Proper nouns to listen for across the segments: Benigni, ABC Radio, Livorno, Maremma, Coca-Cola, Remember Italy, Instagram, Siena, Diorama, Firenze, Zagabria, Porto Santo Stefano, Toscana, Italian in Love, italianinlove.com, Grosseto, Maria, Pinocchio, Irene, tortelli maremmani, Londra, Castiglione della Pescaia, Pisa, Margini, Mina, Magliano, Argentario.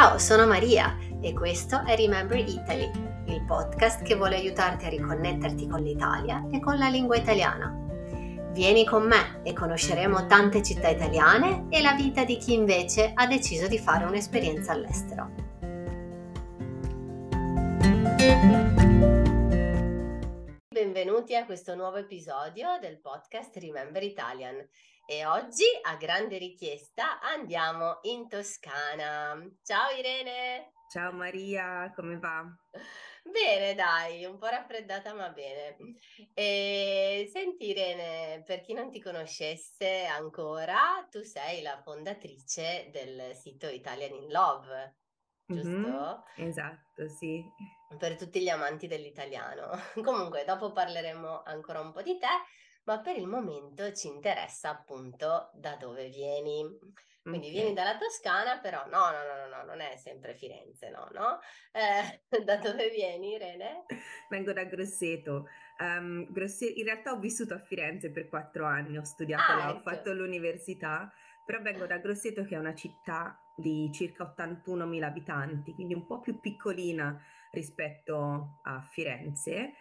Ciao, sono Maria e questo è Remember Italy, il podcast che vuole aiutarti a riconnetterti con l'Italia e con la lingua italiana. Vieni con me e conosceremo tante città italiane e la vita di chi invece ha deciso di fare un'esperienza all'estero. Benvenuti a questo nuovo episodio del podcast Remember Italian. E oggi, a grande richiesta, andiamo in Toscana. Ciao Irene! Ciao Maria, come va? Bene dai, un po' raffreddata ma bene. E, senti Irene, per chi non ti conoscesse ancora, tu sei la fondatrice del sito Italian in Love, giusto? Esatto, sì. Per tutti gli amanti dell'italiano. Comunque, dopo parleremo ancora un po' di te, ma per il momento ci interessa appunto da dove vieni. Quindi vieni dalla Toscana, però no, non è sempre Firenze, no? Da dove vieni, Irene? Vengo da Grosseto. In realtà ho vissuto a Firenze per 4 anni, ho studiato là, ecco. Ho fatto l'università, però vengo da Grosseto, che è una città di circa 81.000 abitanti, quindi un po' più piccolina rispetto a Firenze.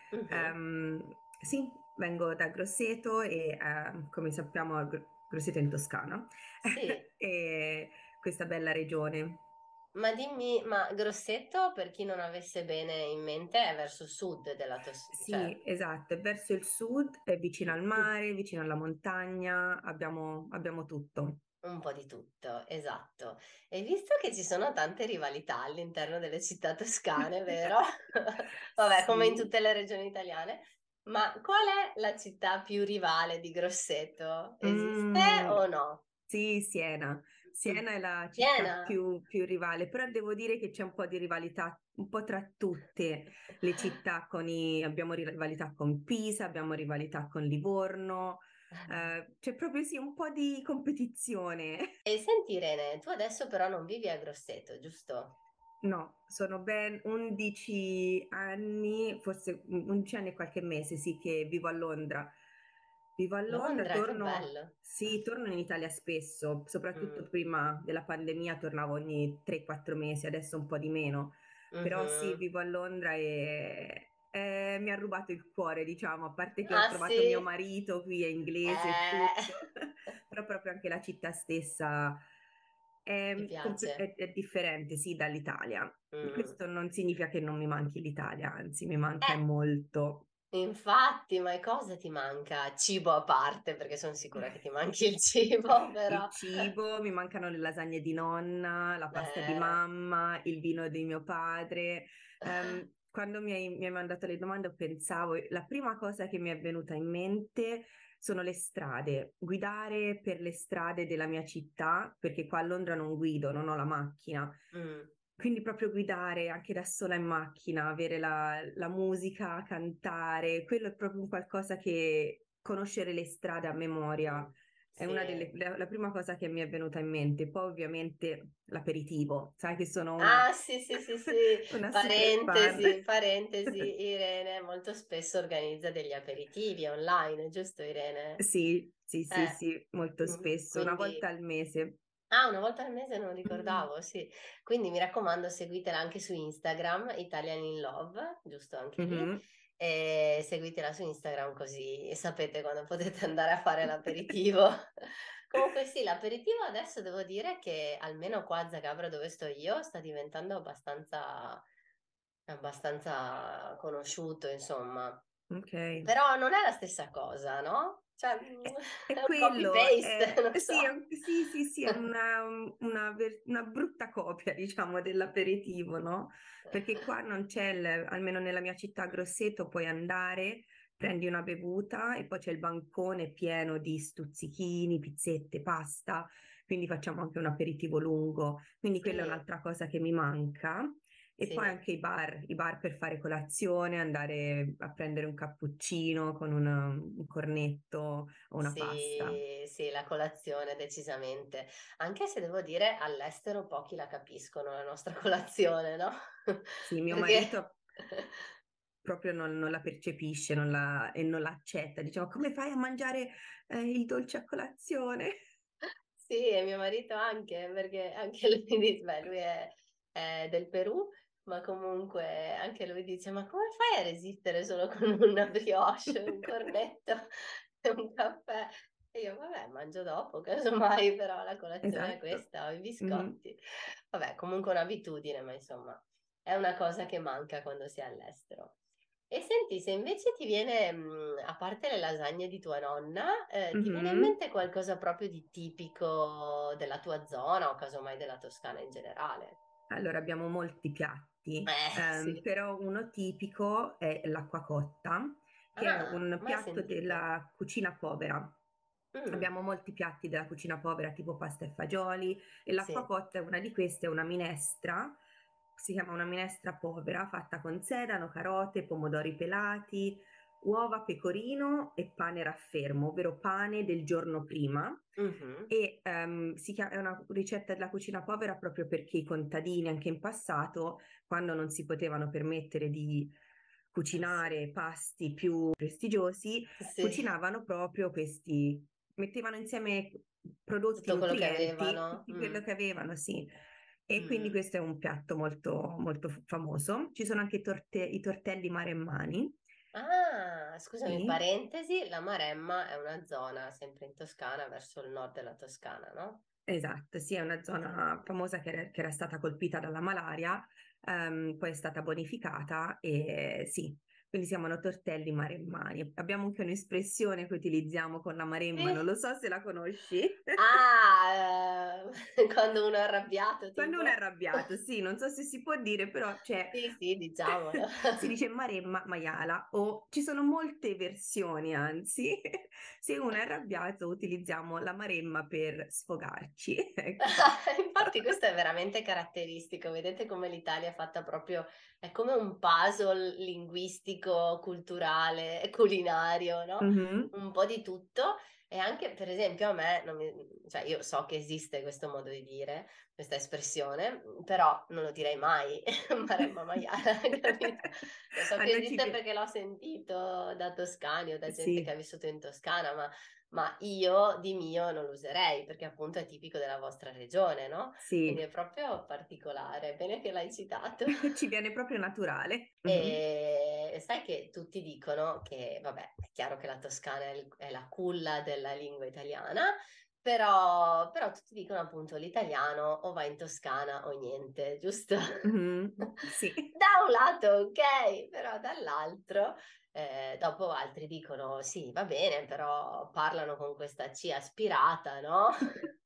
Sì, vengo da Grosseto e come sappiamo Grosseto in Toscana, sì. E questa bella regione. Ma dimmi, ma Grosseto, per chi non avesse bene in mente, è verso sud della Toscana? Sì, cioè... esatto, è verso il sud, è vicino al mare, vicino alla montagna, abbiamo tutto. Un po' di tutto, esatto. E visto che ci sono tante rivalità all'interno delle città toscane, vero? Vabbè, sì. Come in tutte le regioni italiane. Ma qual è la città più rivale di Grosseto? Esiste o no? Sì, Siena. Siena è la città più rivale, però devo dire che c'è un po' di rivalità un po' tra tutte le città. Abbiamo rivalità con Pisa, abbiamo rivalità con Livorno. C'è proprio sì un po' di competizione. E senti Irene, tu adesso però non vivi a Grosseto, giusto? No, sono ben 11 anni, forse 11 anni e qualche mese, sì, che vivo a Londra. Vivo a Londra, torno in Italia spesso, soprattutto prima della pandemia tornavo ogni 3-4 mesi, adesso un po' di meno. Però sì, vivo a Londra e... mi ha rubato il cuore, diciamo, a parte che ho trovato mio marito qui, è inglese e tutto. Però proprio anche la città stessa è differente, sì, dall'Italia. Questo non significa che non mi manchi l'Italia, anzi mi manca molto. Infatti, ma cosa ti manca? Cibo a parte, perché sono sicura che ti manchi il cibo, però. Il cibo, mi mancano le lasagne di nonna, la pasta di mamma, il vino di mio padre. Quando mi hai mandato le domande pensavo, la prima cosa che mi è venuta in mente sono le strade, guidare per le strade della mia città, perché qua a Londra non guido, non ho la macchina, quindi proprio guidare anche da sola in macchina, avere la musica, cantare, quello è proprio qualcosa che conoscere le strade a memoria è una delle la prima cosa che mi è venuta in mente. Poi ovviamente l'aperitivo, sai che sono una... sì parentesi Irene molto spesso organizza degli aperitivi online, giusto Irene? Sì, molto spesso, quindi... una volta al mese, non ricordavo, sì. Quindi mi raccomando, seguitela anche su Instagram, Italian in Love, giusto, anche lì. E seguitela su Instagram così sapete quando potete andare a fare l'aperitivo. Comunque sì, l'aperitivo adesso devo dire che almeno qua a Zagabria, dove sto io, sta diventando abbastanza conosciuto, insomma. Ok. Però non è la stessa cosa, no? Cioè, è quello, copy-paste, so. Sì, è una brutta copia, diciamo, dell'aperitivo, no? Perché qua non c'è, almeno nella mia città Grosseto, puoi andare, prendi una bevuta e poi c'è il bancone pieno di stuzzichini, pizzette, pasta, quindi facciamo anche un aperitivo lungo, quindi quella è un'altra cosa che mi manca. E poi anche i bar per fare colazione, andare a prendere un cappuccino con un cornetto o una pasta. Sì, la colazione decisamente. Anche se devo dire all'estero pochi la capiscono, la nostra colazione, no? Sì, mio marito proprio non la percepisce e non la accetta. Diciamo, come fai a mangiare il dolce a colazione? Sì, e mio marito anche, perché anche lui è... del Perù, ma comunque anche lui dice: ma come fai a resistere solo con una brioche, un cornetto e un caffè? E io, vabbè, mangio dopo, casomai, però la colazione esatto. è questa, o i biscotti. Mm-hmm. Vabbè, comunque un'abitudine, ma insomma, è una cosa che manca quando sei all'estero. E senti, se invece ti viene, a parte le lasagne di tua nonna, mm-hmm. ti viene in mente qualcosa proprio di tipico della tua zona o casomai della Toscana in generale? Allora, abbiamo molti piatti, sì. Però uno tipico è l'acqua cotta, che è un piatto della cucina povera. Mm. Abbiamo molti piatti della cucina povera, tipo pasta e fagioli, e l'acqua cotta è una di queste, è una minestra, si chiama una minestra povera, fatta con sedano, carote, pomodori pelati, uova, pecorino e pane raffermo, ovvero pane del giorno prima. Mm-hmm. E è una ricetta della cucina povera proprio perché i contadini, anche in passato, quando non si potevano permettere di cucinare pasti più prestigiosi, cucinavano proprio questi, mettevano insieme prodotti, tutto quello che avevano, quello che avevano, sì. E quindi questo è un piatto molto, molto famoso. Ci sono anche i tortelli maremmani. Ah, scusami, parentesi, la Maremma è una zona sempre in Toscana, verso il nord della Toscana, no? Esatto, sì, è una zona famosa che era stata colpita dalla malaria, poi è stata bonificata e sì, quindi si chiamano tortelli maremmani. Abbiamo anche un'espressione che utilizziamo con la Maremma, non lo so se la conosci. Ah, quando uno è arrabbiato. Tipo. Quando uno è arrabbiato, sì, non so se si può dire, però c'è... Sì, diciamolo. Si dice Maremma maiala, o ci sono molte versioni, anzi, se uno è arrabbiato utilizziamo la Maremma per sfogarci. Infatti questo è veramente caratteristico, vedete come l'Italia è fatta proprio, è come un puzzle linguistico, culturale, culinario, no? Mm-hmm. Un po' di tutto. E anche, per esempio, a me, cioè io so che esiste questo modo di dire, questa espressione, però non lo direi mai, Maremma maiala, capito? Lo so che esiste perché l'ho sentito da toscani o da gente che ha vissuto in Toscana, ma io di mio non lo userei, perché appunto è tipico della vostra regione, no? Sì. Quindi è proprio particolare, bene che l'hai citato. Ci viene proprio naturale. E sai che tutti dicono che, vabbè, è chiaro che la Toscana è la culla della lingua italiana, però tutti dicono appunto l'italiano o va in Toscana o niente, giusto? Mm-hmm, sì. Da un lato ok, però dall'altro dopo altri dicono sì, va bene, però parlano con questa C aspirata, no?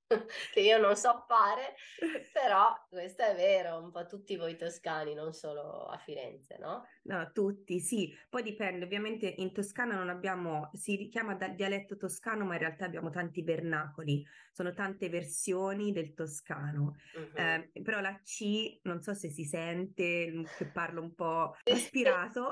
Che io non so fare, però questo è vero, un po' tutti voi toscani, non solo a Firenze, no? No, tutti, sì. Poi dipende, ovviamente in Toscana non abbiamo, si richiama dal dialetto toscano, ma in realtà abbiamo tanti vernacoli, sono tante versioni del toscano. Uh-huh. Però la C, non so se si sente, che parlo un po' aspirato.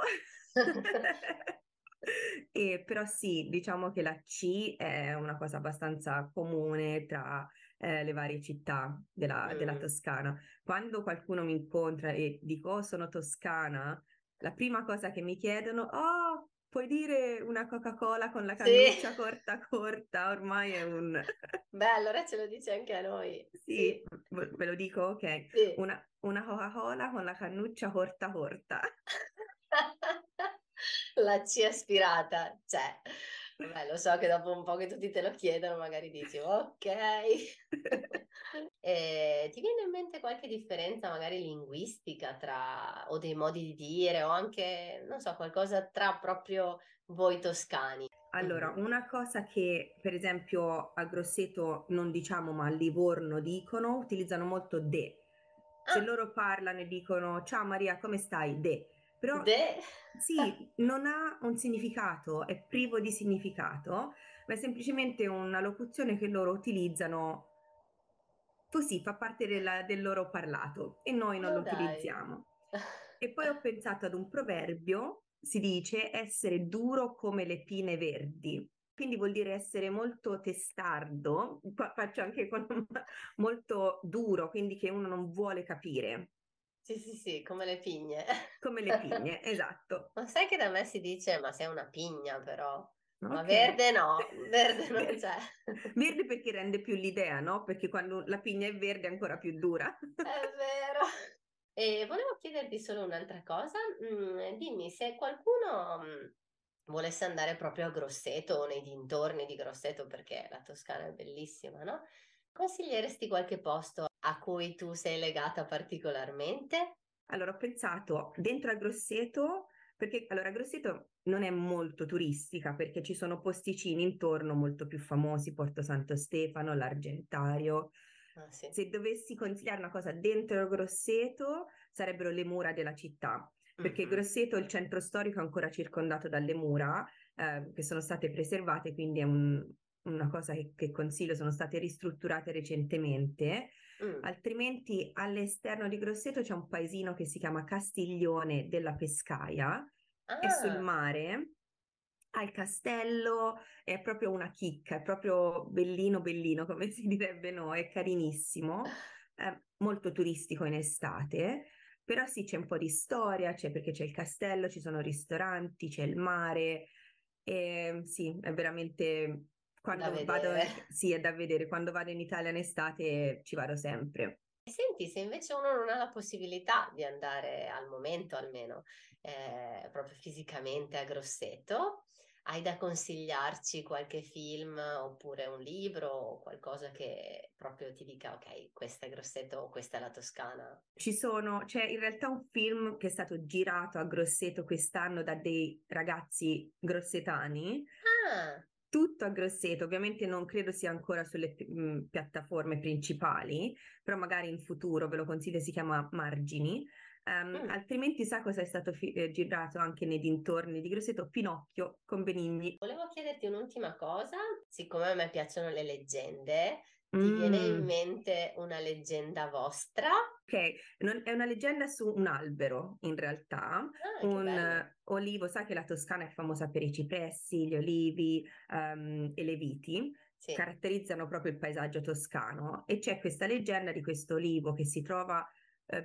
Però sì, diciamo che la C è una cosa abbastanza comune tra le varie città della Toscana. Quando qualcuno mi incontra e dico sono toscana, la prima cosa che mi chiedono: oh, puoi dire una Coca-Cola con la cannuccia corta? Ormai è un... Beh, allora ce lo dice anche a noi. Sì, ve lo dico? Ok, sì. Una Coca-Cola con la cannuccia corta. La C aspirata, cioè, beh, lo so che dopo un po' che tutti te lo chiedono magari dici ok. Ti viene in mente qualche differenza magari linguistica tra, o dei modi di dire, o anche, non so, qualcosa tra proprio voi toscani? Allora, una cosa che per esempio a Grosseto non diciamo ma a Livorno dicono, utilizzano molto de. Se loro parlano e dicono ciao Maria, come stai? De. Però sì, non ha un significato, è privo di significato, ma è semplicemente una locuzione che loro utilizzano così, fa parte del loro parlato e noi non lo utilizziamo. E poi ho pensato ad un proverbio, si dice essere duro come le pine verdi, quindi vuol dire essere molto testardo, faccio anche con molto duro, quindi che uno non vuole capire. Sì, come le pigne. Come le pigne, esatto. Ma sai che da me si dice, ma sei una pigna però, ma verde non c'è. Verde perché rende più l'idea, no? Perché quando la pigna è verde è ancora più dura. È vero. E volevo chiederti solo un'altra cosa, dimmi se qualcuno volesse andare proprio a Grosseto o nei dintorni di Grosseto, perché la Toscana è bellissima, no? Consiglieresti qualche posto a cui tu sei legata particolarmente? Allora, ho pensato dentro a Grosseto, perché allora Grosseto non è molto turistica, perché ci sono posticini intorno molto più famosi, Porto Santo Stefano, l'Argentario. Ah, sì. Se dovessi consigliare una cosa dentro Grosseto sarebbero le mura della città, perché Grosseto, il centro storico, è ancora circondato dalle mura che sono state preservate, quindi è una cosa che consiglio, sono state ristrutturate recentemente. Altrimenti all'esterno di Grosseto c'è un paesino che si chiama Castiglione della Pescaia, è sul mare, al castello, è proprio una chicca, è proprio bellino bellino, come si direbbe noi, è carinissimo, molto turistico in estate, però sì, c'è un po' di storia, c'è, perché c'è il castello, ci sono ristoranti, c'è il mare, e sì, è veramente, quando vado, sì, è da vedere, quando vado in Italia in estate ci vado sempre. Senti, se invece uno non ha la possibilità di andare al momento almeno proprio fisicamente a Grosseto, hai da consigliarci qualche film oppure un libro o qualcosa che proprio ti dica ok, questa è Grosseto o questa è la Toscana? C'è in realtà un film che è stato girato a Grosseto quest'anno da dei ragazzi grossetani. Tutto a Grosseto, ovviamente non credo sia ancora sulle piattaforme principali, però magari in futuro ve lo consiglio, si chiama Margini. Altrimenti sa cosa è stato girato anche nei dintorni di Grosseto? Pinocchio con Benigni. Volevo chiederti un'ultima cosa, siccome a me piacciono le leggende, ti viene in mente una leggenda vostra? Ok, è una leggenda su un albero in realtà, un olivo, sai che la Toscana è famosa per i cipressi, gli olivi e le viti, sì, caratterizzano proprio il paesaggio toscano, e c'è questa leggenda di questo olivo che si trova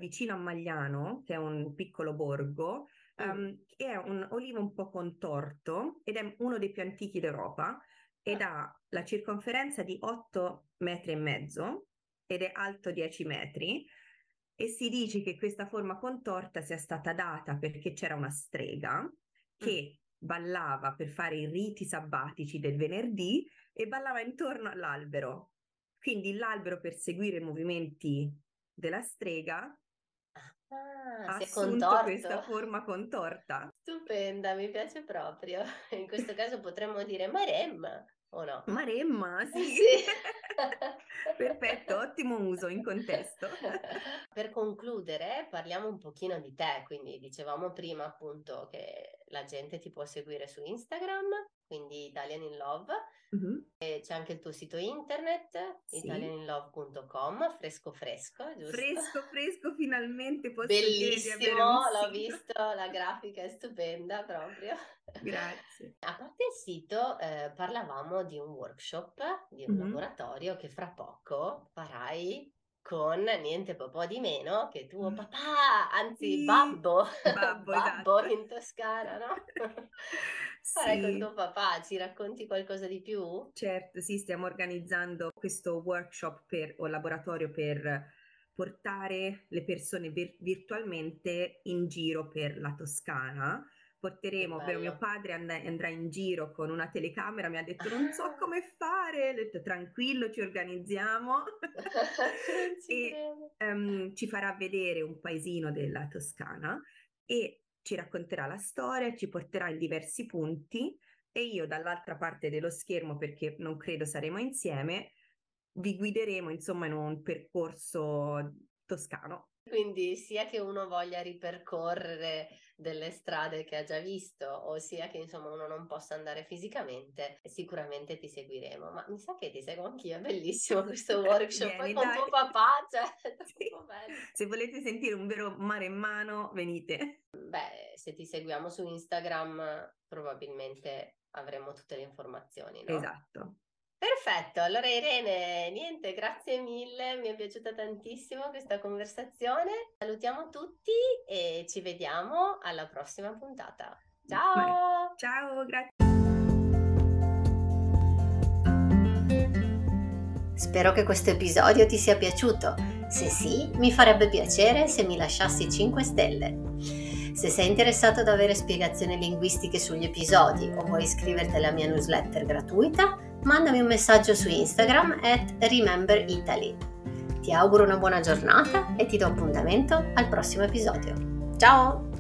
vicino a Magliano, che è un piccolo borgo, che è un olivo un po' contorto ed è uno dei più antichi d'Europa ed ha la circonferenza di 8,5 metri ed è alto 10 metri e si dice che questa forma contorta sia stata data perché c'era una strega che ballava per fare i riti sabbatici del venerdì e ballava intorno all'albero. Quindi l'albero, per seguire i movimenti della strega, ha assunto questa forma contorta. Stupenda, mi piace proprio. In questo caso potremmo dire Maremma, o no? Maremma, sì. Sì. Perfetto, ottimo uso in contesto. Per concludere, parliamo un pochino di te, quindi dicevamo prima appunto che la gente ti può seguire su Instagram, quindi Italian in Love, e c'è anche il tuo sito internet, sì, italianinlove.com, fresco fresco, giusto? Fresco fresco, finalmente posso bellissimo, dire di l'ho visto, la grafica è stupenda proprio. Grazie. A parte il sito, parlavamo di un workshop, di un laboratorio che fra poco farai con niente po' di meno che tuo papà, anzi sì, babbo esatto, in Toscana, no? Sì. Farai con tuo papà, ci racconti qualcosa di più? Certo, sì, stiamo organizzando questo workshop o laboratorio per portare le persone virtualmente in giro per la Toscana. Porteremo, ovvero mio padre andrà in giro con una telecamera, mi ha detto non so come fare, ho detto tranquillo, ci organizziamo. Ci farà vedere un paesino della Toscana e ci racconterà la storia, ci porterà in diversi punti e io dall'altra parte dello schermo, perché non credo saremo insieme, vi guideremo insomma in un percorso toscano. Quindi sia che uno voglia ripercorrere delle strade che ha già visto o sia che insomma uno non possa andare fisicamente, sicuramente ti seguiremo. Ma mi sa che ti seguo anch'io, è bellissimo questo workshop. Vieni, con tuo papà, cioè, sì, bello. Se volete sentire un vero maremmano, venite. Beh, se ti seguiamo su Instagram probabilmente avremo tutte le informazioni, no? Esatto. Perfetto, allora Irene, niente, grazie mille, mi è piaciuta tantissimo questa conversazione, salutiamo tutti e ci vediamo alla prossima puntata. Ciao! Ciao, grazie! Spero che questo episodio ti sia piaciuto. Se sì, mi farebbe piacere se mi lasciassi 5 stelle. Se sei interessato ad avere spiegazioni linguistiche sugli episodi o vuoi iscriverti alla mia newsletter gratuita, mandami un messaggio su Instagram @RememberItaly. Ti auguro una buona giornata e ti do appuntamento al prossimo episodio. Ciao!